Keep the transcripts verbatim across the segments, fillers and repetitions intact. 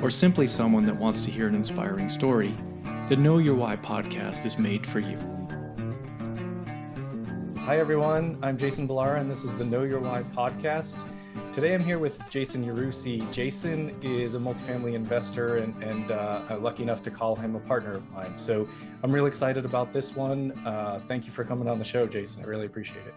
or simply someone that wants to hear an inspiring story, the Know Your Why podcast is made for you. Hi everyone, I'm Jason Ballara and this is the Know Your Why podcast. Today I'm here with Jason Yarusi. Jason is a multifamily investor and, and uh, I'm lucky enough to call him a partner of mine. So I'm really excited about this one. Uh, thank you for coming on the show, Jason. I really appreciate it.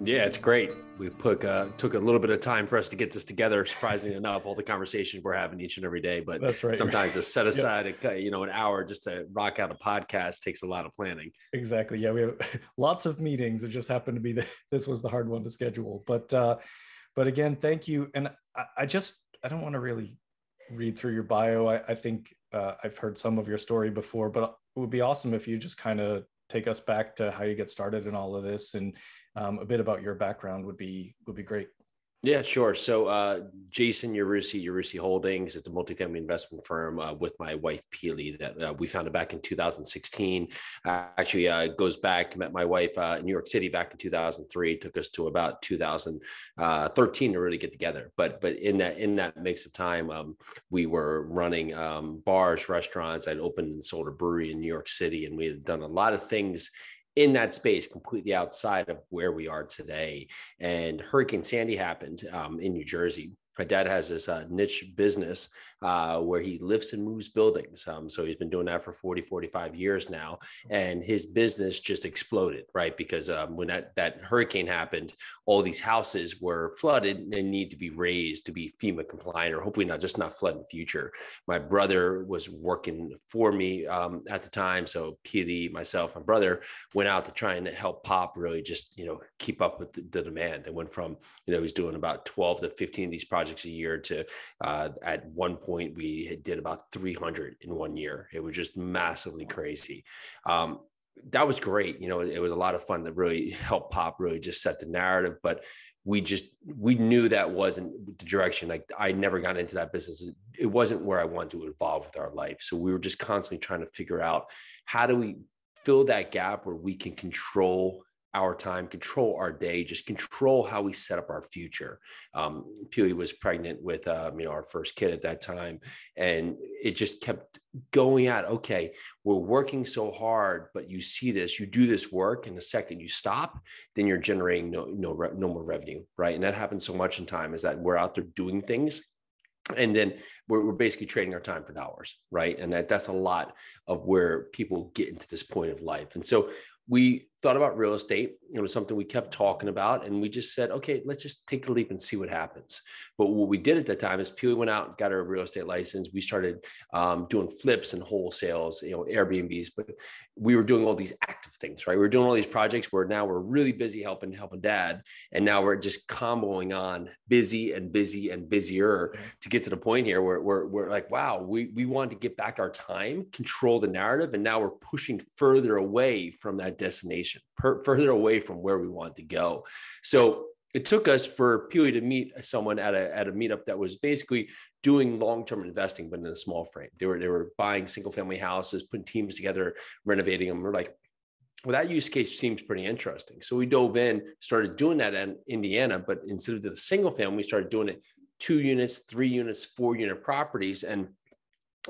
Yeah, it's great. We put, uh, took a little bit of time for us to get this together. Surprisingly enough, all the conversations we're having each and every day, but that's right, sometimes right. to set aside, yeah. a, you know, an hour just to rock out a podcast takes a lot of planning. Exactly. Yeah, we have lots of meetings. It just happened to be that this was the hard one to schedule, but. Uh, But again, thank you. And I, I just, I don't want to really read through your bio. I, I think uh, I've heard some of your story before, but it would be awesome if you just kind of take us back to how you get started in all of this, and um, a bit about your background would be, would be great. Yeah, sure. So uh, Jason Yarusi, Yarusi Holdings, it's a multifamily investment firm uh, with my wife, Pili, that uh, we founded back in two thousand sixteen. Uh, actually, uh, goes back, met my wife uh, in New York City back in two thousand three, took us to about two thousand thirteen to really get together. But but in that in that mix of time, um, we were running um, bars, restaurants. I'd opened and sold a brewery in New York City, and we had done a lot of things in that space, completely outside of where we are today. And Hurricane Sandy happened um, in New Jersey. My dad has this uh, niche business uh, where he lifts and moves buildings. Um, so he's been doing that for forty, forty-five years now. And his business just exploded, right? Because um, when that, that hurricane happened, all these houses were flooded and they need to be raised to be FEMA compliant, or hopefully not, just not flood in the future. My brother was working for me um, at the time. So Pili, myself, my brother went out to try and help Pop really just, you know, keep up with the, the demand. It went from, you know, he's doing about twelve to fifteen of these projects a year to uh, at one point we had did about three hundred in one year. It was just massively crazy. Um, that was great. You know, it was a lot of fun to really help Pop really just set the narrative, but we just, we knew that wasn't the direction. Like I never got into that business. It wasn't where I wanted to evolve with our life. So we were just constantly trying to figure out how do we fill that gap where we can control our time, control our day, just control how we set up our future. Um, Pili was pregnant with, um, you know, our first kid at that time. And it just kept going at, okay, we're working so hard, but you see this, you do this work, and the second you stop, then you're generating no, no, no more revenue, right? And that happens so much in time, is that we're out there doing things, and then we're, we're basically trading our time for dollars, right? And that, that's a lot of where people get into this point of life. And so we thought about real estate. It was something we kept talking about. And we just said, okay, let's just take the leap and see what happens. But what we did at that time is Pili went out and got our real estate license. We started um, doing flips and wholesales, you know, Airbnbs, but we were doing all these active things, right? We were doing all these projects where now we're really busy helping, helping dad. And now we're just comboing on busy and busy and busier to get to the point here where we're, we're like, wow, we, we wanted to get back our time, control the narrative. And now we're pushing further away from that destination, per, further away from where we want to go. So it took us for Pili to meet someone at a at a meetup that was basically doing long-term investing, but in a small frame. They were they were buying single-family houses, putting teams together, renovating them. We're like, well, that use case seems pretty interesting. So we dove in, started doing that in Indiana, but instead of the single family, we started doing it two units, three units, four unit properties, and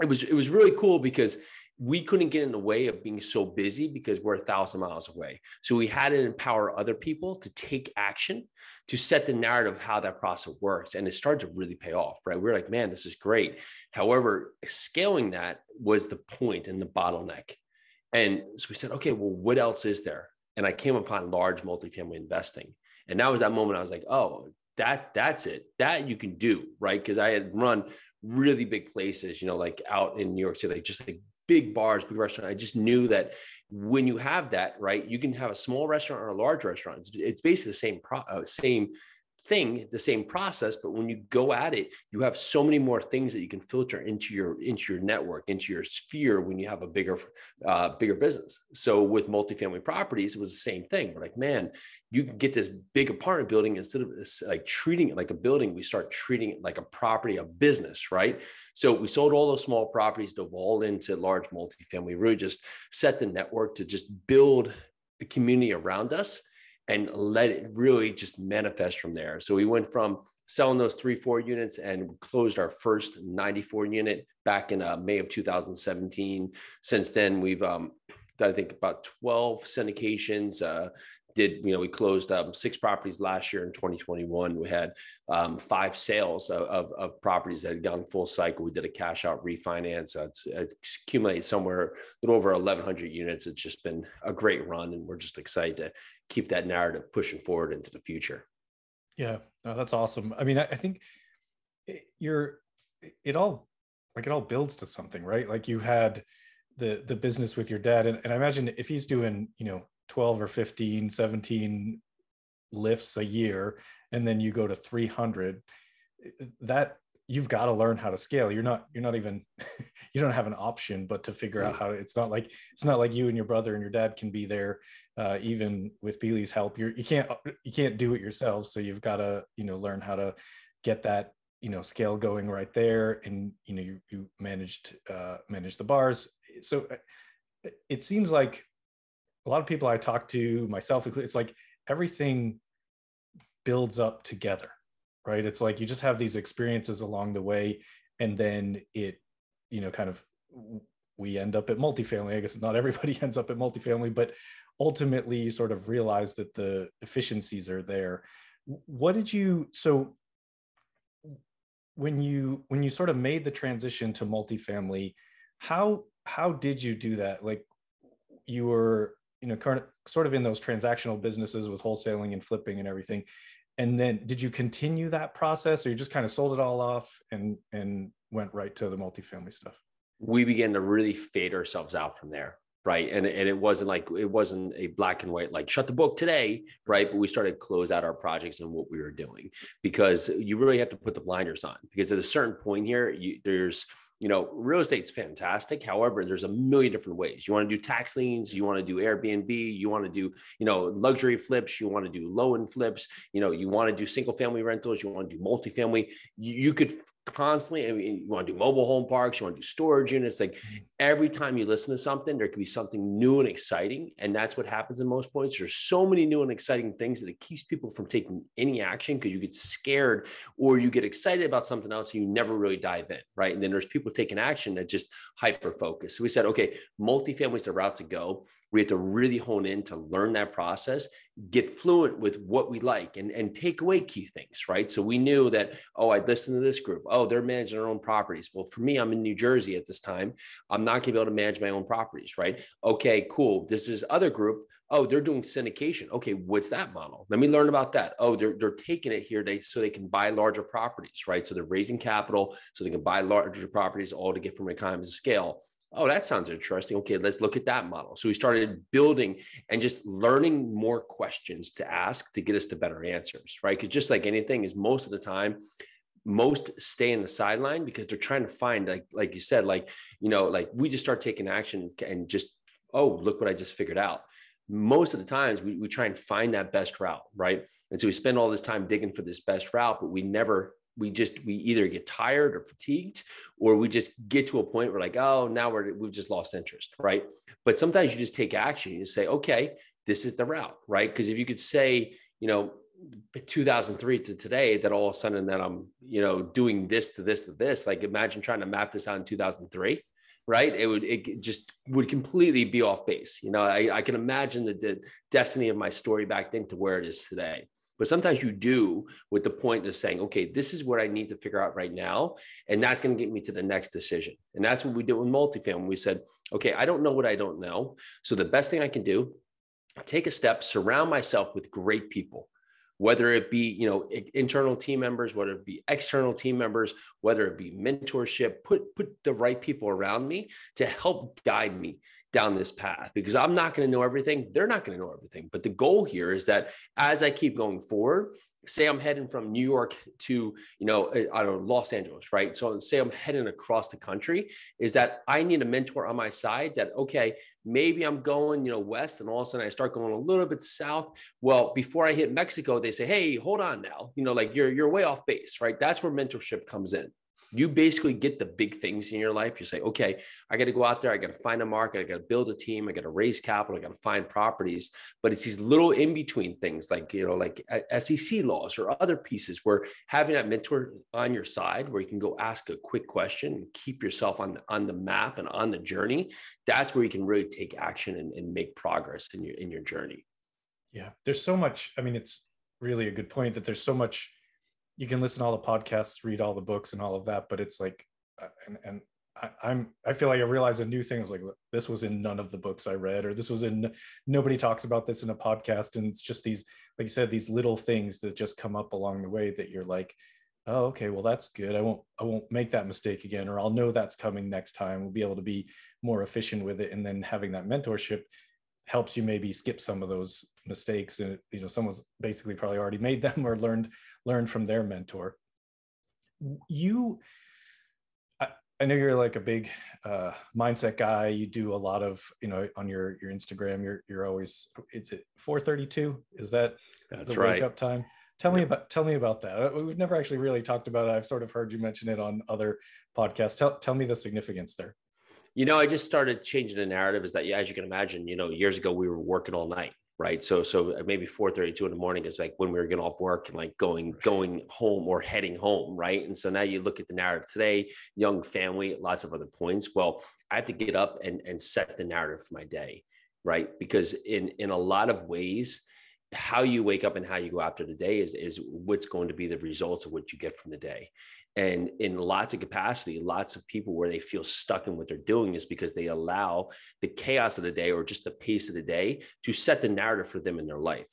it was it was really cool because we couldn't get in the way of being so busy because we're a thousand miles away. So we had to empower other people to take action, to set the narrative of how that process works. And it started to really pay off, right? We were like, man, this is great. However, scaling that was the point and the bottleneck. And so we said, okay, well, what else is there? And I came upon large multifamily investing. And that was that moment I was like, oh, that that's it. That you can do, right? Because I had run really big places, you know, like out in New York City, like just like big bars, big restaurant. I just knew that when you have that, right, you can have a small restaurant or a large restaurant. It's, it's basically the same pro, uh, same thing, the same process, but when you go at it, you have so many more things that you can filter into your into your network, into your sphere when you have a bigger uh, bigger business. So with multifamily properties, it was the same thing. We're like, man, you can get this big apartment building instead of this, like treating it like a building. We start treating it like a property, a business, right? So we sold all those small properties, devolved into large multifamily. We really just set the network to just build the community around us and let it really just manifest from there. So we went from selling those three, four units and closed our first ninety-four unit back in uh, May of two thousand seventeen. Since then, we've um, done, I think, about twelve syndications. Uh, did, you know, we closed um, six properties last year in twenty twenty-one. We had um, five sales of, of, of properties that had gone full cycle. We did a cash out refinance. Uh, it's, it's accumulated somewhere a little over eleven hundred units. It's just been a great run, and we're just excited to keep that narrative pushing forward into the future. Yeah, no, that's awesome. I mean, I, I think it, you're, it all, like it all builds to something, right? Like you had the the business with your dad, and, and I imagine if he's doing, you know, twelve or fifteen, seventeen lifts a year, and then you go to three hundred, that you've got to learn how to scale. You're not, you're not even, you don't have an option, but to figure out how. It's not like, it's not like you and your brother and your dad can be there, uh, even with Pili's help. You're, you can't, you can't do it yourself. So you've got to, you know, learn how to get that, you know, scale going right there. And, you know, you, you managed, uh, managed the bars. So it seems like a lot of people I talk to, myself, it's like everything builds up together, right? It's like you just have these experiences along the way, and then it, you know, kind of, we end up at multifamily. I guess not everybody ends up at multifamily, but ultimately you sort of realize that the efficiencies are there. What did you, so when you, when you sort of made the transition to multifamily, how, how did you do that? Like you were, you know, current, sort of in those transactional businesses with wholesaling and flipping and everything. And then did you continue that process, or you just kind of sold it all off and, and went right to the multifamily stuff? We began to really fade ourselves out from there. Right. And, and it wasn't like, it wasn't a black and white, like shut the book today. Right. But we started to close out our projects and what we were doing, because you really have to put the blinders on, because at a certain point here, you, there's, you know, real estate's fantastic. However, there's a million different ways. You want to do tax liens, you want to do Airbnb, you want to do, you know, luxury flips, you want to do low end flips, you know, you want to do single family rentals, you want to do multifamily. You, you could constantly, I mean, you want to do mobile home parks, you want to do storage units. Like every time you listen to something, there could be something new and exciting. And that's what happens in most points. There's so many new and exciting things that it keeps people from taking any action, because you get scared or you get excited about something else and you never really dive in, right? And then there's people taking action that just hyper-focus. So we said, okay, multifamily is the route to go. We have to really hone in to learn that process, get fluent with what we like, and, and take away key things, right? So we knew that, oh, I listened to this group. Oh, they're managing their own properties. Well, for me, I'm in New Jersey at this time. I'm not gonna be able to manage my own properties, right? Okay, cool. This is other group. Oh, they're doing syndication. Okay, what's that model? Let me learn about that. Oh, they're, they're taking it here they, so they can buy larger properties, right? So they're raising capital so they can buy larger properties, all to get from economies of scale. Oh, that sounds interesting. Okay, let's look at that model. So we started building and just learning more questions to ask to get us to better answers, right? Because just like anything, is most of the time, most stay in the sideline because they're trying to find, like, like you said, like, you know, like we just start taking action and just, oh, look what I just figured out. Most of the times we, we try and find that best route, right? And so we spend all this time digging for this best route, but we never, we just, we either get tired or fatigued, or we just get to a point where like, oh, now we're, we've just lost interest, right? But sometimes you just take action. You just say, okay, this is the route, right? Because if you could say, you know, two thousand three to today, that all of a sudden that I'm, you know, doing this to this to this, like imagine trying to map this out in two thousand three. Right. It would, it just would completely be off base. You know, I, I can imagine the, the destiny of my story back then to where it is today. But sometimes you do with the point of saying, okay, this is what I need to figure out right now. And that's going to get me to the next decision. And that's what we did with multifamily. We said, okay, I don't know what I don't know. So the best thing I can do, take a step, surround myself with great people, whether it be, you know, internal team members, whether it be external team members, whether it be mentorship, put, put the right people around me to help guide me down this path, because I'm not going to know everything. They're not going to know everything. But the goal here is that as I keep going forward, say I'm heading from New York to, you know, I don't know, Los Angeles, right? So say I'm heading across the country, is that I need a mentor on my side that, okay, maybe I'm going, you know, west, and all of a sudden I start going a little bit south. Well, before I hit Mexico, they say, hey, hold on now, you know, like you're, you're way off base, right? That's where mentorship comes in. You basically get the big things in your life. You say, okay, I got to go out there. I got to find a market. I got to build a team. I got to raise capital. I got to find properties. But it's these little in-between things like, you know, like S E C laws or other pieces where having that mentor on your side, where you can go ask a quick question and keep yourself on, on the map and on the journey. That's where you can really take action and, and make progress in your, in your journey. Yeah. There's so much. I mean, it's really a good point that there's so much. You can listen to all the podcasts, read all the books and all of that, but it's like, and, and I, I'm, I feel like I realize a new thing is like, this was in none of the books I read, or this was in, nobody talks about this in a podcast. And it's just these, like you said, these little things that just come up along the way that you're like, oh, okay, well, that's good. I won't, I won't make that mistake again, or I'll know that's coming next time. We'll be able to be more efficient with it. And then having that mentorship helps you maybe skip some of those mistakes. And, you know, someone's basically probably already made them or learned, learned from their mentor. You, I, I know you're like a big uh, mindset guy. You do a lot of, you know, on your, your Instagram, you're, you're always, it's at four thirty-two. Is that That's the right. wake up time? Tell yeah. me about, tell me about that. We've never actually really talked about it. I've sort of heard you mention it on other podcasts. Tell, tell me the significance there. You know, I just started changing the narrative is that, yeah, as you can imagine, you know, years ago, we were working all night, right? So so maybe four thirty-two in the morning is like when we were getting off work and like going, going home or heading home, right? And so now you look at the narrative today, young family, lots of other points. Well, I have to get up and, and set the narrative for my day, right? Because in, in a lot of ways, how you wake up and how you go after the day is, is what's going to be the results of what you get from the day. And in lots of capacity, lots of people where they feel stuck in what they're doing is because they allow the chaos of the day or just the pace of the day to set the narrative for them in their life,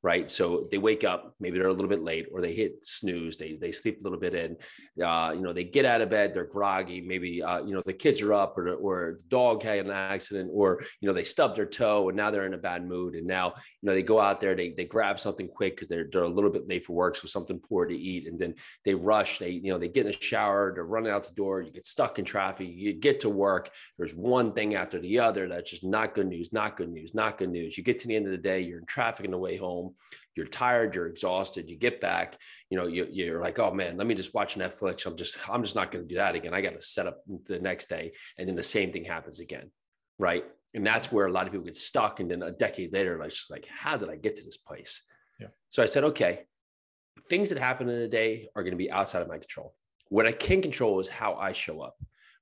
right? So they wake up, maybe they're a little bit late, or they hit snooze, they, they sleep a little bit in, uh, you know, they get out of bed, they're groggy, maybe, uh, you know, the kids are up, or, or the dog had an accident, or, you know, they stubbed their toe and now they're in a bad mood. And now, you know, they go out there, they, they grab something quick because they're, they're a little bit late for work. So something poor to eat. And then they rush, they, you know, they get in the shower, they're running out the door, you get stuck in traffic, you get to work. There's one thing after the other. That's just not good news, not good news, not good news. You get to the end of the day, you're in traffic on the way home. You're tired, you're exhausted, you get back, you know, you, you're like, oh man, let me just watch Netflix. I'm just, I'm just not going to do that again. I got to set up the next day. And then the same thing happens again. Right. And that's where a lot of people get stuck. And then a decade later, I was just like, how did I get to this place? Yeah. So I said, okay, things that happen in the day are going to be outside of my control. What I can control is how I show up.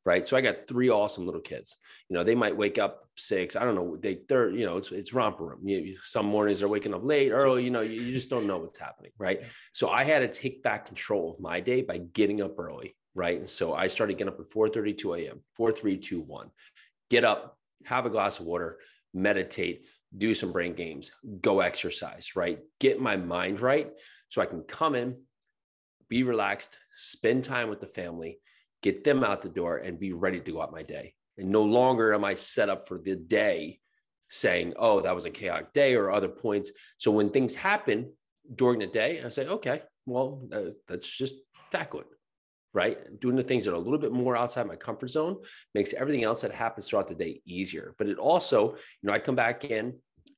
Right. So I got three awesome little kids. You know, they might wake up six. I don't know. They, they're, you know, it's, it's romper room. You, some mornings they're waking up late, early. You know, you, you just don't know what's happening. Right. So I had to take back control of my day by getting up early. Right. And so I started getting up at four thirty-two a m, four, three, two, one. Get up, have a glass of water, meditate, do some brain games, go exercise. Right. Get my mind right so I can come in, be relaxed, spend time with the family, get them out the door, and be ready to go out my day. And no longer am I set up for the day saying, oh, that was a chaotic day or other points. So when things happen during the day, I say, okay, well, uh, let's just tackle it, right? Doing the things that are a little bit more outside my comfort zone makes everything else that happens throughout the day easier. But it also, you know, I come back in,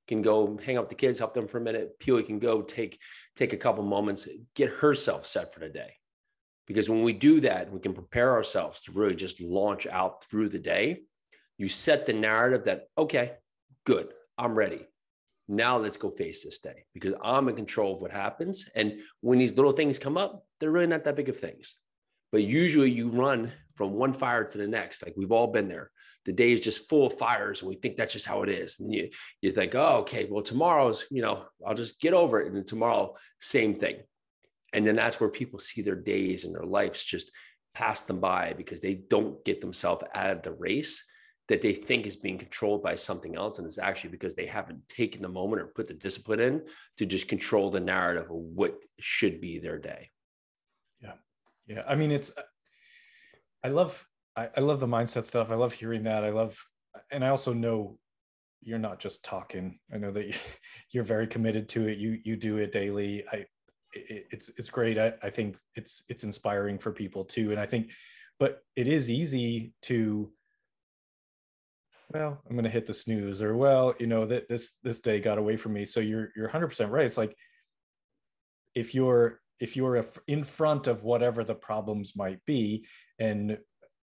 can go hang out with the kids, help them for a minute. Pili can go take, take a couple moments, get herself set for the day. Because when we do that, we can prepare ourselves to really just launch out through the day. You set the narrative that, okay, good, I'm ready. Now let's go face this day because I'm in control of what happens. And when these little things come up, they're really not that big of things. But usually you run from one fire to the next. Like we've all been there. The day is just full of fires and we think that's just how it is. And you, you think, oh, okay, well, tomorrow's, you know, I'll just get over it. And then tomorrow, same thing. And then that's where people see their days and their lives just pass them by because they don't get themselves out of the race that they think is being controlled by something else. And it's actually because they haven't taken the moment or put the discipline in to just control the narrative of what should be their day. Yeah. Yeah. I mean, it's, I love, I, I love the mindset stuff. I love hearing that. I love, and I also know you're not just talking. I know that you're very committed to it. You, you do it daily. I, it, it's it's great. I, I think it's it's inspiring for people too. And I think, but it is easy to, well, I'm going to hit the snooze, or, well, you know, that this this day got away from me. So you're you're one hundred percent right. It's like, if you're if you're in front of whatever the problems might be, and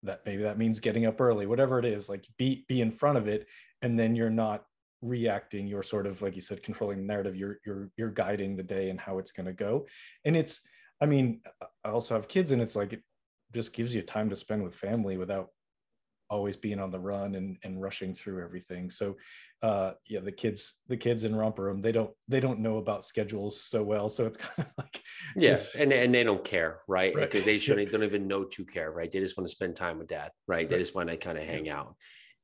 that maybe that means getting up early, whatever it is, like be be in front of it, and then you're not reacting. You're sort of, like you said, controlling the narrative. You're you're you're guiding the day and how it's going to go. And it's, I mean, I also have kids, and it's like it just gives you time to spend with family without always being on the run and, and rushing through everything. So uh, yeah, the kids, the kids in romper room, they don't, they don't know about schedules so well. So it's kind of like, yes. Yeah. And, and they don't care, right? Because right. they shouldn't, don't even know to care, right? They just want to spend time with dad, right? right. They just want to kind of hang out.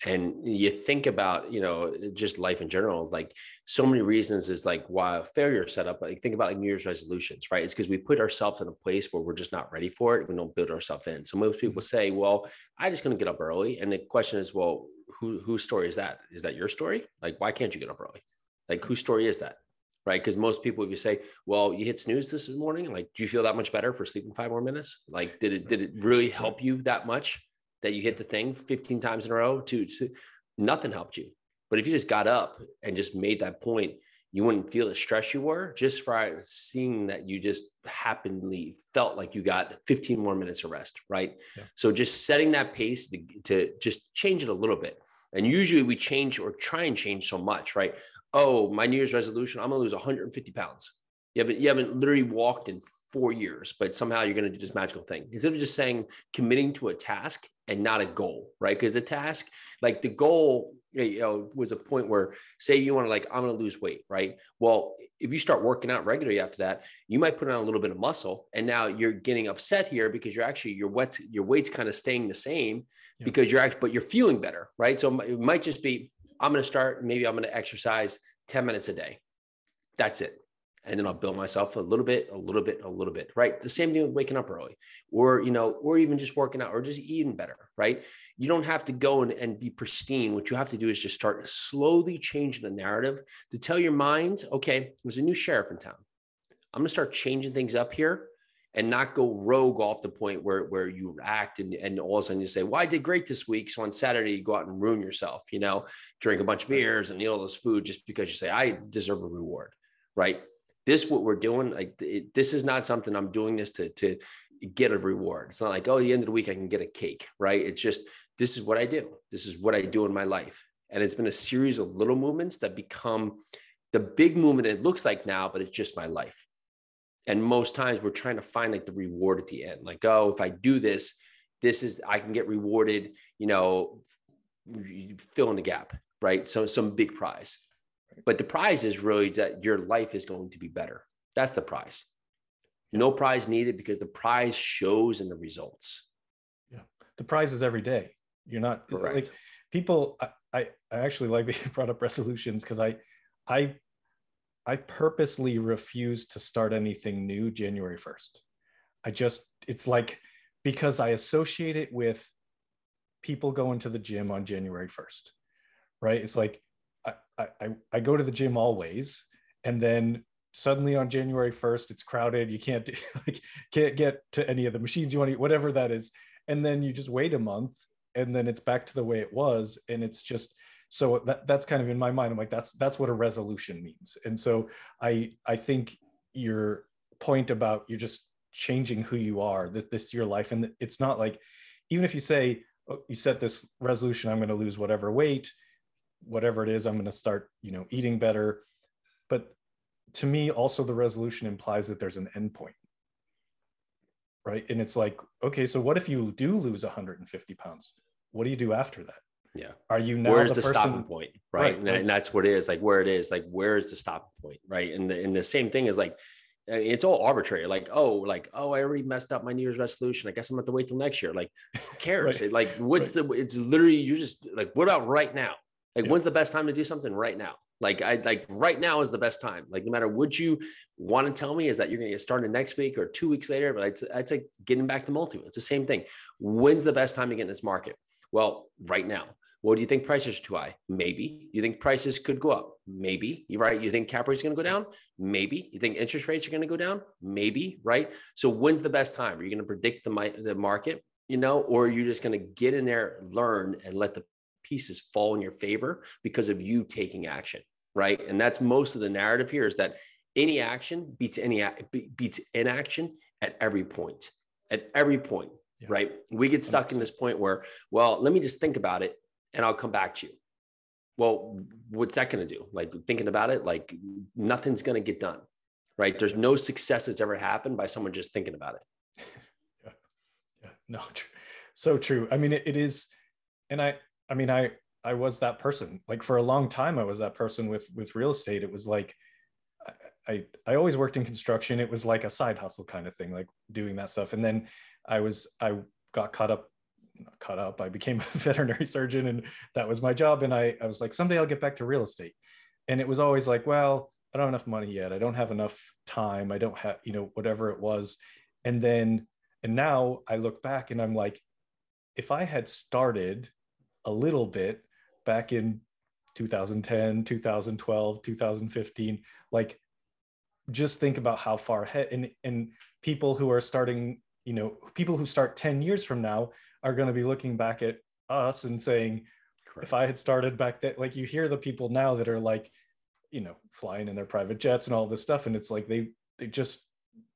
And you think about, you know, just life in general, like so many reasons is like why failure set up, like think about like New Year's resolutions, right? It's because we put ourselves in a place where we're just not ready for it. We don't build ourselves in. So most people say, well, I just going to get up early. And the question is, well, who, whose story is that? Is that your story? Like, why can't you get up early? Like, whose story is that? Right? Because most people, if you say, well, you hit snooze this morning, like, do you feel that much better for sleeping five more minutes? Like, did it, did it really help you that much? That you hit the thing fifteen times in a row, to, to nothing helped you. But if you just got up and just made that point, you wouldn't feel the stress you were just for seeing that you just happenly felt like you got fifteen more minutes of rest, right? Yeah. So just setting that pace to, to just change it a little bit. And usually we change or try and change so much, right? Oh, my New Year's resolution, I'm gonna lose one hundred fifty pounds. You haven't, you haven't literally walked in four years, but somehow you're going to do this magical thing. Instead of just saying committing to a task and not a goal, right? Because the task, like the goal, you know, was a point where say you want to like, I'm going to lose weight, right? Well, if you start working out regularly after that, you might put on a little bit of muscle, and now you're getting upset here because you're actually, your wet, your weight's kind of staying the same yeah. because you're actually, but you're feeling better, right? So it might just be, I'm going to start, maybe I'm going to exercise ten minutes a day. That's it. And then I'll build myself a little bit, a little bit, a little bit, right? The same thing with waking up early, or, you know, or even just working out or just eating better, right? You don't have to go and, and be pristine. What you have to do is just start slowly changing the narrative to tell your mind, okay, there's a new sheriff in town. I'm gonna start changing things up here and not go rogue off the point where, where you act and, and all of a sudden you say, well, I did great this week. So on Saturday, you go out and ruin yourself, you know, drink a bunch of beers and eat all this food just because you say, I deserve a reward, right? This, what we're doing, like it, this is not something I'm doing this to, to get a reward. It's not like, oh, at the end of the week, I can get a cake, right? It's just, this is what I do. This is what I do in my life. And it's been a series of little movements that become the big movement it looks like now, but it's just my life. And most times we're trying to find like the reward at the end. Like, oh, if I do this, this is, I can get rewarded, you know, fill in the gap, right? So some big prize. But the prize is really that your life is going to be better. That's the prize. No prize needed, because the prize shows in the results. Yeah. The prize is every day. You're not correct. Like people, I, I, I actually like that you brought up resolutions, because I, I, I purposely refuse to start anything new January first. I just, it's like, because I associate it with people going to the gym on January first, right? It's like, I, I, I go to the gym always, and then suddenly on January first, it's crowded. You can't do, like, can't get to any of the machines you want to eat, whatever that is. And then you just wait a month, and then it's back to the way it was. And it's just, so that, that's kind of in my mind. I'm like, that's, that's what a resolution means. And so I, I think your point about you're just changing who you are, that this is your life. And it's not like, even if you say, oh, you set this resolution, I'm going to lose whatever weight, whatever it is, I'm going to start, you know, eating better. But to me, also the resolution implies that there's an endpoint, right? And it's like, okay, so what if you do lose one hundred fifty pounds? What do you do after that? Yeah. Are you now where's the, the person... stopping point, right? Right, and, right? And that's what it is, like where it is, like where is the stopping point, right? And the, and the same thing is like, it's all arbitrary. Like, oh, like, oh, I already messed up my New Year's resolution. I guess I'm going to wait till next year. Like, who cares? Right. Like, what's right. the? It's literally you're just like, what about right now? Like yeah. When's the best time to do something right now? Like I like right now is the best time. Like no matter what you want to tell me is that you're going to get started next week or two weeks later, but it's, it's like getting back to multi. It's the same thing. When's the best time to get in this market? Well, right now. Well, do you think prices are too high? Maybe. You think prices could go up? Maybe. You're right. You think cap rates are going to go down? Maybe. You think interest rates are going to go down? Maybe. Right. So when's the best time? Are you going to predict the, the market, you know, or are you just going to get in there, learn, and let the pieces fall in your favor because of you taking action? Right. And that's most of the narrative here, is that any action beats any beats inaction at every point, at every point. Yeah. Right. We get stuck in this point where, well, let me just think about it and I'll come back to you. Well, what's that going to do? Like, thinking about it, like nothing's going to get done, right? There's no success that's ever happened by someone just thinking about it. Yeah. Yeah. No, true. So true. I mean, it, it is. And I, I mean, I, I was that person. Like, for a long time, I was that person with, with real estate. It was like, I, I always worked in construction. It was like a side hustle kind of thing, like doing that stuff. And then I was, I got caught up, not caught up. I became a veterinary surgeon, and that was my job. And I, I was like, someday I'll get back to real estate. And it was always like, well, I don't have enough money yet. I don't have enough time. I don't have, you know, whatever it was. And then, and now I look back and I'm like, if I had started a little bit back in two thousand ten, two thousand twelve, two thousand fifteen, like, just think about how far ahead, and, and people who are starting, you know, people who start ten years from now are going to be looking back at us and saying, correct, if I had started back then. Like, you hear the people now that are like, you know, flying in their private jets and all this stuff. And it's like, they, they just,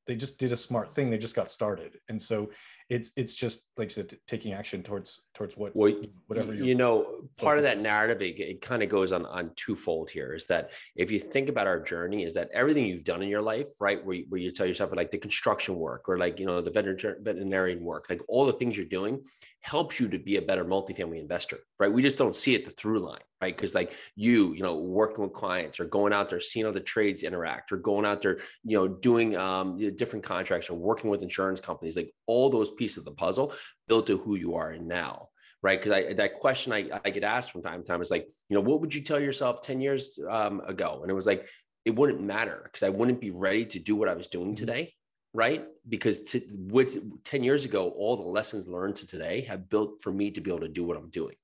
they just did a smart thing. They just got started. And so it's, it's just like I said, taking action towards, towards what, well, whatever, you know, part of that is. Narrative, it, it kind of goes on, on twofold here, is that if you think about our journey, is that everything you've done in your life, right? Where you, where you tell yourself, like, the construction work, or like, you know, the veterinarian work, like all the things you're doing helps you to be a better multifamily investor, right? We just don't see it the through line, right? Because like you, you know, working with clients, or going out there, seeing how the trades interact, or going out there, you know, doing um, different contracts, or working with insurance companies, like all those pieces of the puzzle built to who you are now, right? Because that question I, I get asked from time to time is like, you know, what would you tell yourself ten years um, ago? And it was like, it wouldn't matter, because I wouldn't be ready to do what I was doing today. Right. Because to, what's ten years ago, all the lessons learned to today have built for me to be able to do what I'm doing.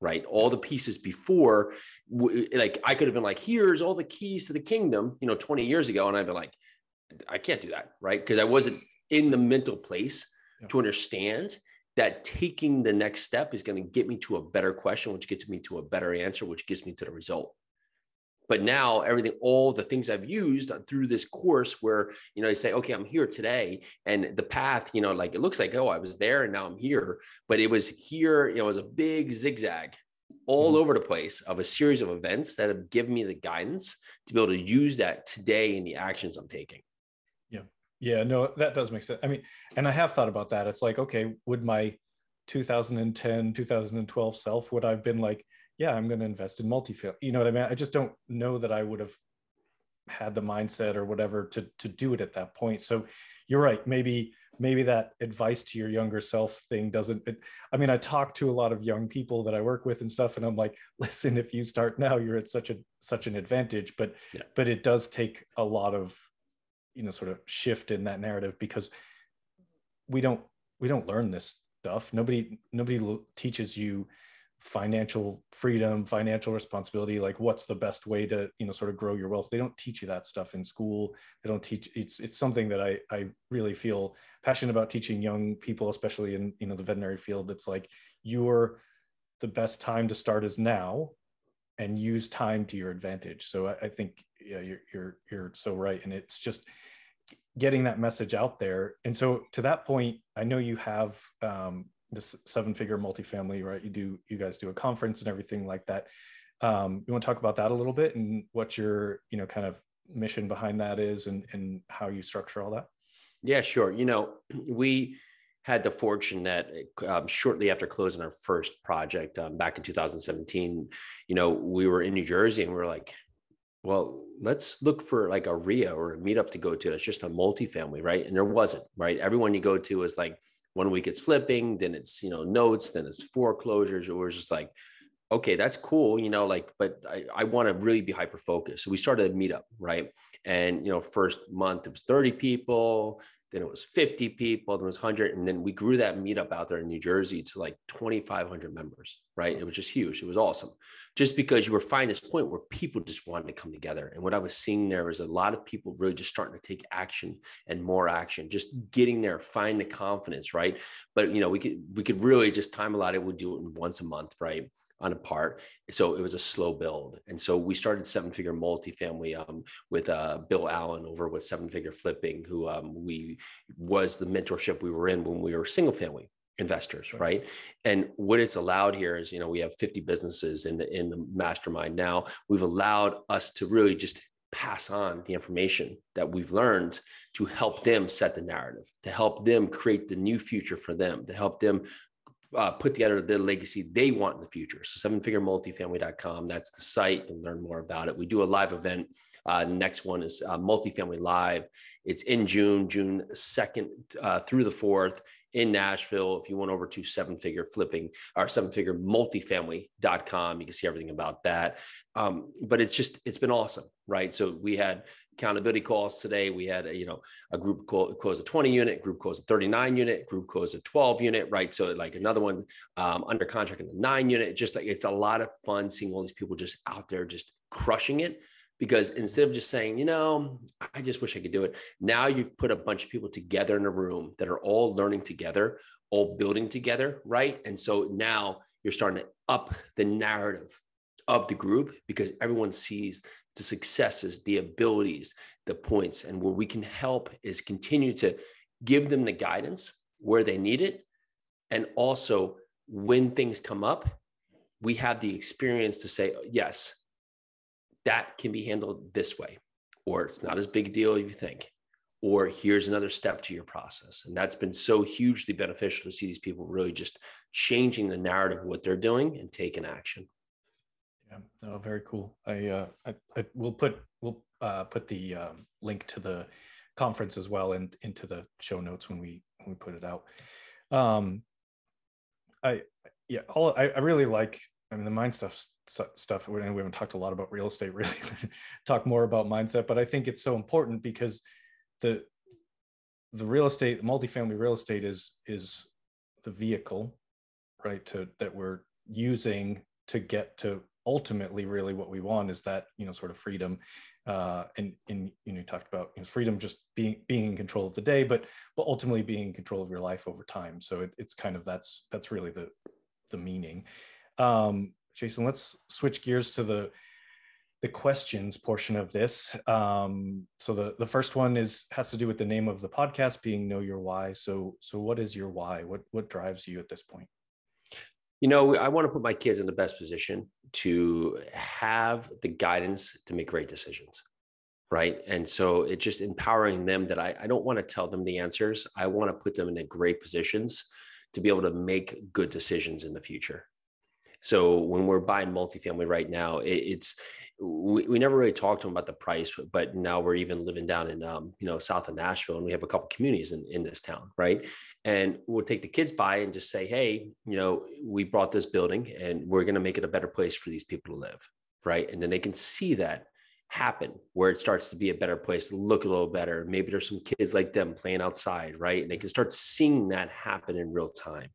Right. All the pieces before, like I could have been like, here's all the keys to the kingdom, you know, twenty years ago. And I've been like, I can't do that. Right. Because I wasn't in the mental place yeah. to understand that taking the next step is going to get me to a better question, which gets me to a better answer, which gets me to the result. But now everything, all the things I've used through this course where, you know, I say, okay, I'm here today, and the path, you know, like it looks like, oh, I was there and now I'm here, but it was here, you know, it was a big zigzag all over the place of a series of events that have given me the guidance to be able to use that today in the actions I'm taking. Yeah. Yeah, no, that does make sense. I mean, and I have thought about that. It's like, okay, would my two thousand ten, two thousand twelve self, would I've been like, yeah, I'm going to invest in multifamily. You know what I mean? I just don't know that I would have had the mindset or whatever to, to do it at that point. So you're right. Maybe, maybe that advice to your younger self thing doesn't, it, I mean, I talk to a lot of young people that I work with and stuff, and I'm like, listen, if you start now, you're at such a, such an advantage, but, yeah. but it does take a lot of, you know, sort of shift in that narrative, because we don't, we don't learn this stuff. Nobody, nobody teaches you financial freedom, financial responsibility, like what's the best way to, you know, sort of grow your wealth. They don't teach you that stuff in school. They don't teach, it's, it's something that I, I really feel passionate about teaching young people, especially in, you know, the veterinary field. It's like, you're the best time to start is now, and use time to your advantage. So I, I think yeah, you're, you're, you're so right. And it's just getting that message out there. And so to that point, I know you have, um, this seven figure multifamily, right? You do, you guys do a conference and everything like that. Um, you want to talk about that a little bit, and what your, you know, kind of mission behind that is, and, and how you structure all that? Yeah, sure. You know, we had the fortune that um, shortly after closing our first project um, back in two thousand seventeen, you know, we were in New Jersey, and we were like, well, let's look for like a R I A or a meetup to go to. That's just a multifamily, right? And there wasn't, right? Everyone you go to is like, one week it's flipping, then it's, you know, notes, then it's foreclosures. Or it's just like, okay, that's cool, you know, like, but I, I want to really be hyper-focused. So we started a meetup, right? And, you know, first month it was thirty people, then it was fifty people, then it was one hundred. And then we grew that meetup out there in New Jersey to like twenty-five hundred members. right? It was just huge. It was awesome. Just because you were finding this point where people just wanted to come together. And what I was seeing there was a lot of people really just starting to take action and more action, just getting there, find the confidence, right? But, you know, we could, we could really just time a lot. It would do it once a month, right? On a part. So it was a slow build. And so we started Seven Figure Multifamily um, with uh, Bill Allen over with Seven Figure Flipping, who um, we was the mentorship we were in when we were single family investors, right? And what it's allowed here is, you know, we have fifty businesses in the, in the mastermind now. We've allowed us to really just pass on the information that we've learned to help them set the narrative, to help them create the new future for them, to help them Uh, put together the legacy they want in the future. So seven figure multifamily dot com, that's the site, and learn more about it. We do a live event. Uh, next one is uh, Multifamily Live. It's in June, June second uh, through the fourth in Nashville. If you went over to seven figure flipping or seven figure multifamily dot com, you can see everything about that. Um, but it's just, it's been awesome, right? So we had accountability calls today. We had a, you know, a group call, calls a twenty unit, group calls a thirty-nine unit, group calls a twelve unit, right? So like another one um, under contract in the nine unit, just like, it's a lot of fun seeing all these people just out there, just crushing it. Because instead of just saying, you know, I just wish I could do it. Now you've put a bunch of people together in a room that are all learning together, all building together, right? And so now you're starting to up the narrative of the group because everyone sees the successes, the abilities, the points, and where we can help is continue to give them the guidance where they need it. And also when things come up, we have the experience to say, yes, that can be handled this way, or it's not as big a deal as you think, or here's another step to your process. And that's been so hugely beneficial to see these people really just changing the narrative of what they're doing and taking action. Yeah, oh, very cool. I, uh, I, I will put we'll uh, put the um, link to the conference as well and into the show notes when we when we put it out. Um, I yeah, all I, I really like. I mean, the mind stuff stuff. We haven't talked a lot about real estate. Really, talk more about mindset. But I think it's so important because the the real estate, multifamily real estate, is is the vehicle, right? To that we're using to get to. Ultimately, really what we want is that, you know, sort of freedom. Uh, and, and, you know, you talked about, you know, freedom, just being, being in control of the day, but, but ultimately being in control of your life over time. So it, it's kind of, that's, that's really the, the meaning. Um, Jason, let's switch gears to the, the questions portion of this. Um, so the, the first one is, has to do with the name of the podcast being Know Your Why. So, so what is your why? What, what drives you at this point? You know, I want to put my kids in the best position to have the guidance to make great decisions, right? And so it's just empowering them that I, I don't want to tell them the answers. I want to put them in a great positions to be able to make good decisions in the future. So when we're buying multifamily right now, it, it's we, we never really talked to them about the price, but, but now we're even living down in um, you know, south of Nashville, and we have a couple communities in, in this town, right? And we'll take the kids by and just say, hey, you know, we bought this building and we're going to make it a better place for these people to live, right? And then they can see that happen where it starts to be a better place to look a little better. Maybe there's some kids like them playing outside, right? And they can start seeing that happen in real time.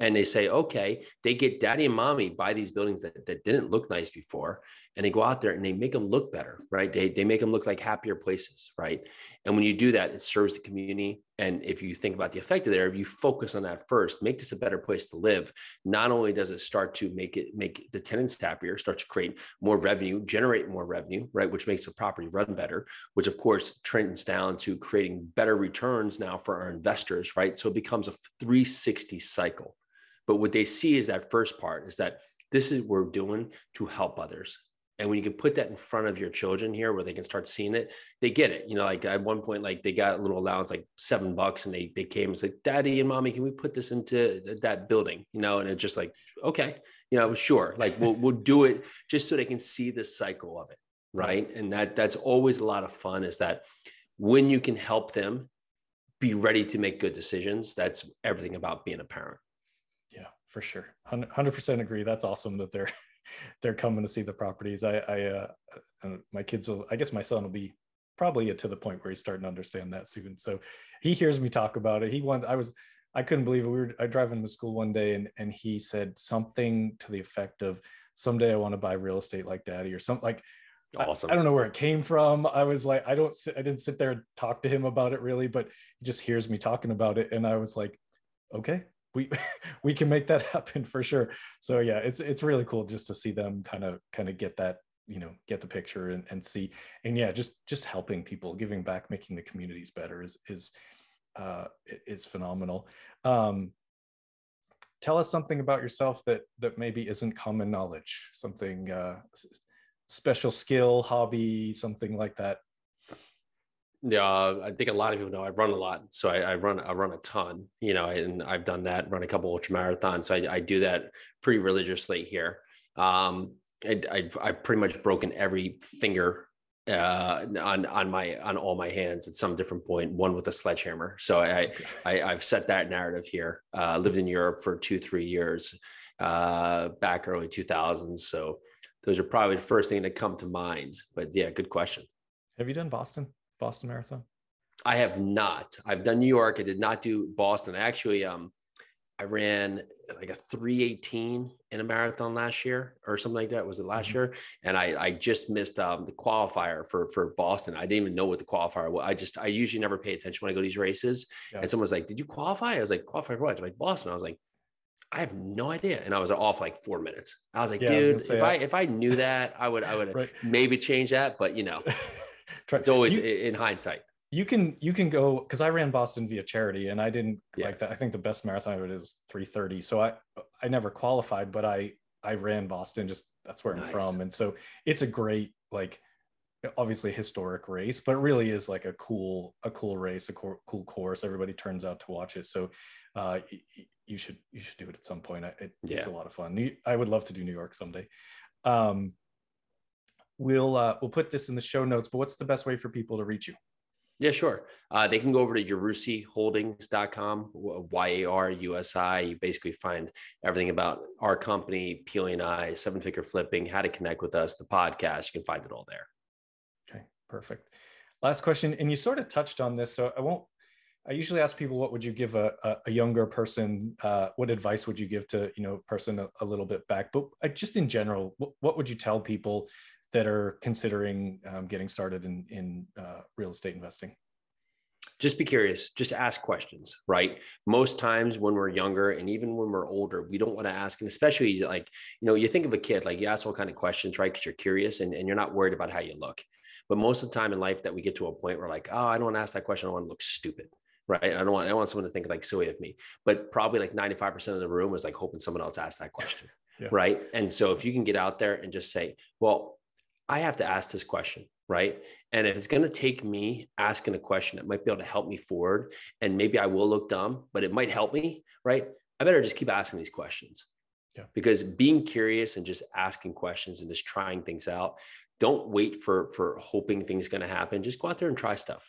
And they say, okay, they get daddy and mommy buy these buildings that, that didn't look nice before. And they go out there and they make them look better, right? They, they make them look like happier places, right? And when you do that, it serves the community. And if you think about the effect of there, if you focus on that first, make this a better place to live. Not only does it start to make it, make the tenants happier, start to create more revenue, generate more revenue, right? Which makes the property run better, which of course trends down to creating better returns now for our investors, right? So it becomes a three sixty cycle. But what they see is that first part is that this is what we're doing to help others. And when you can put that in front of your children here where they can start seeing it, they get it. You know, like at one point, like they got a little allowance, like seven bucks and they they came and said, daddy and mommy, can we put this into that building? You know, and it's just like, okay, you know, sure. Like we'll, we'll do it just so they can see the cycle of it. Right. And that that's always a lot of fun is that when you can help them be ready to make good decisions, that's everything about being a parent. Yeah, for sure. one hundred percent agree. That's awesome that they're they're coming to see the properties. I, I, uh, my kids will, I guess my son will be probably to the point where he's starting to understand that soon. So he hears me talk about it. He wants, I was, I couldn't believe it. We were, I drive him to school one day, and, and he said something to the effect of, someday I want to buy real estate like daddy, or something like, awesome. I, I don't know where it came from. I was like, I don't, I didn't sit there and talk to him about it really, but he just hears me talking about it. And I was like, okay, we, we can make that happen for sure. So yeah, it's, it's really cool just to see them kind of, kind of get that, you know, get the picture and, and see, and yeah, just, just helping people, giving back, making the communities better is, is, uh, is phenomenal. Um, tell us something about yourself that, that maybe isn't common knowledge, something, uh, special skill, hobby, something like that. Yeah, I think a lot of people know I run a lot. So I, I run, I run a ton, you know, and I've done that, run a couple ultra marathons. So I, I do that pretty religiously here. Um, I, I've, I've pretty much broken every finger uh, on, on my, on all my hands at some different point, one with a sledgehammer. So I, okay. I, I've set that narrative here. Uh, lived in Europe for two, three years, uh, back early two thousands. So those are probably the first thing that come to mind, but yeah, good question. Have you done Boston, Boston Marathon? I have not. I've done New York. I did not do Boston. I actually, um, I ran like a three eighteen in a marathon last year or something like that. Was it last mm-hmm. year? And I, I just missed um, the qualifier for, for Boston. I didn't even know what the qualifier was. I just, I usually never pay attention when I go to these races. Yeah. And someone's like, did you qualify? I was like, qualify for what? They're like, Boston. I was like, I have no idea. And I was off like four minutes. I was like, yeah, dude, I was if that. I, if I knew that I would, I would right. maybe change that, but you know, it's always you, in hindsight. You can, you can go. Cause I ran Boston via charity and I didn't yeah. like that. I think the best marathon I did was three thirty. So I, I never qualified, but I, I ran Boston, just that's where nice. I'm from. And so it's a great, like obviously historic race, but it really is like a cool, a cool race, a cool, cool course. Everybody turns out to watch it. So, uh, you should, you should do it at some point. It, yeah. It's a lot of fun. I would love to do New York someday. Um, we'll, uh, we'll put this in the show notes, but what's the best way for people to reach you? Yeah, sure. Uh, they can go over to Yarusi Holdings dot com, Y A R U S I. You basically find everything about our company, Pili and I, Seven Figure Flipping, how to connect with us, the podcast. You can find it all there. Okay, perfect. Last question. And you sort of touched on this, so I won't, I usually ask people, what would you give a, a, a younger person? Uh, what advice would you give to, you know, person a, a little bit back, but just in general, what, what would you tell people that are considering um, getting started in, in uh, real estate investing? Just be curious, just ask questions, right? Most times when we're younger and even when we're older, we don't want to ask. And especially like, you know, you think of a kid, like you ask all kinds of questions, right? Because you're curious and, and you're not worried about how you look. But most of the time in life that we get to a point where like, oh, I don't want to ask that question. I want to look stupid. Right. I don't want, I want someone to think like silly of me, but probably like ninety-five percent of the room was like hoping someone else asked that question. Yeah. Right. And so if you can get out there and just say, well, I have to ask this question. Right. And if it's going to take me asking a question that might be able to help me forward, and maybe I will look dumb, but it might help me. Right. I better just keep asking these questions. Yeah. Because being curious and just asking questions and just trying things out, don't wait for, for hoping things going to happen. Just go out there and try stuff.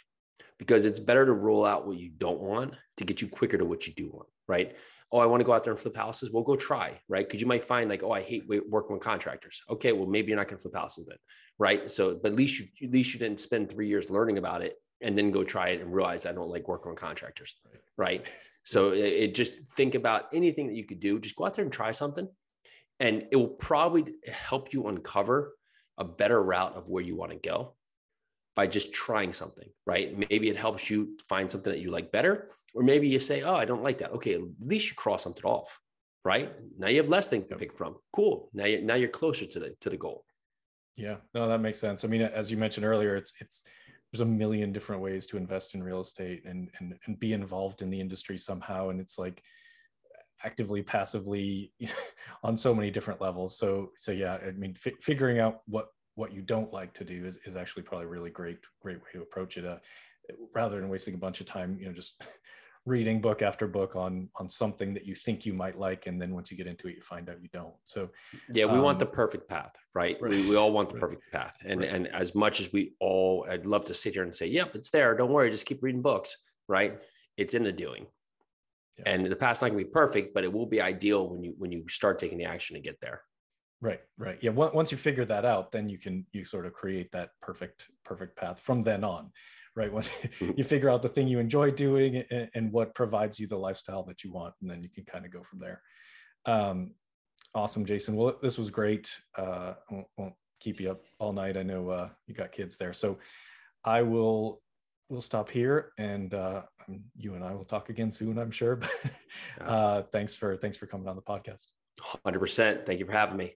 Because it's better to roll out what you don't want to get you quicker to what you do want, right? Oh, I want to go out there and flip houses. Well, go try, right? Because you might find like, oh, I hate working with contractors. Okay, well, maybe you're not going to flip houses then, right? So, but at least you, at least you didn't spend three years learning about it and then go try it and realize I don't like working with contractors, right? So it, it just think about anything that you could do. Just go out there and try something, and it will probably help you uncover a better route of where you want to go. By just trying something, right? Maybe it helps you find something that you like better, or maybe you say, oh, I don't like that. Okay, at least you cross something off, right? Now you have less things to pick from. Cool. Now you're, now you're closer to the to the goal. Yeah, no, that makes sense. I mean, as you mentioned earlier, it's it's there's a million different ways to invest in real estate and and, and be involved in the industry somehow. And it's like actively, passively, you know, on so many different levels. So so yeah, I mean, f- figuring out what what you don't like to do is, is actually probably a really great, great way to approach it. Uh, rather than wasting a bunch of time, you know, just reading book after book on, on something that you think you might like. And then once you get into it, you find out you don't. So yeah, we um, want the perfect path, right? right. We, we all want the perfect path. And, right. and as much as we all, I'd love to sit here and say, yep, it's there. Don't worry. Just keep reading books, right? It's in the doing. Yeah. And the path's not gonna be perfect, but it will be ideal when you, when you start taking the action to get there. Right. Right. Yeah. Once you figure that out, then you can, you sort of create that perfect, perfect path from then on. right? Once you figure out the thing you enjoy doing and, and what provides you the lifestyle that you want, and then you can kind of go from there. Um, awesome, Jason. Well, this was great. Uh, I won't, won't keep you up all night. I know uh, you got kids there. So I will we'll stop here, and uh, you and I will talk again soon, I'm sure. But uh, thanks for thanks for coming on the podcast. one hundred percent. Thank you for having me.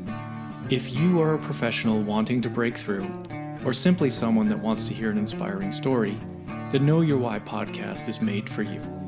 If you are a professional wanting to break through, or simply someone that wants to hear an inspiring story, the Know Your Why podcast is made for you.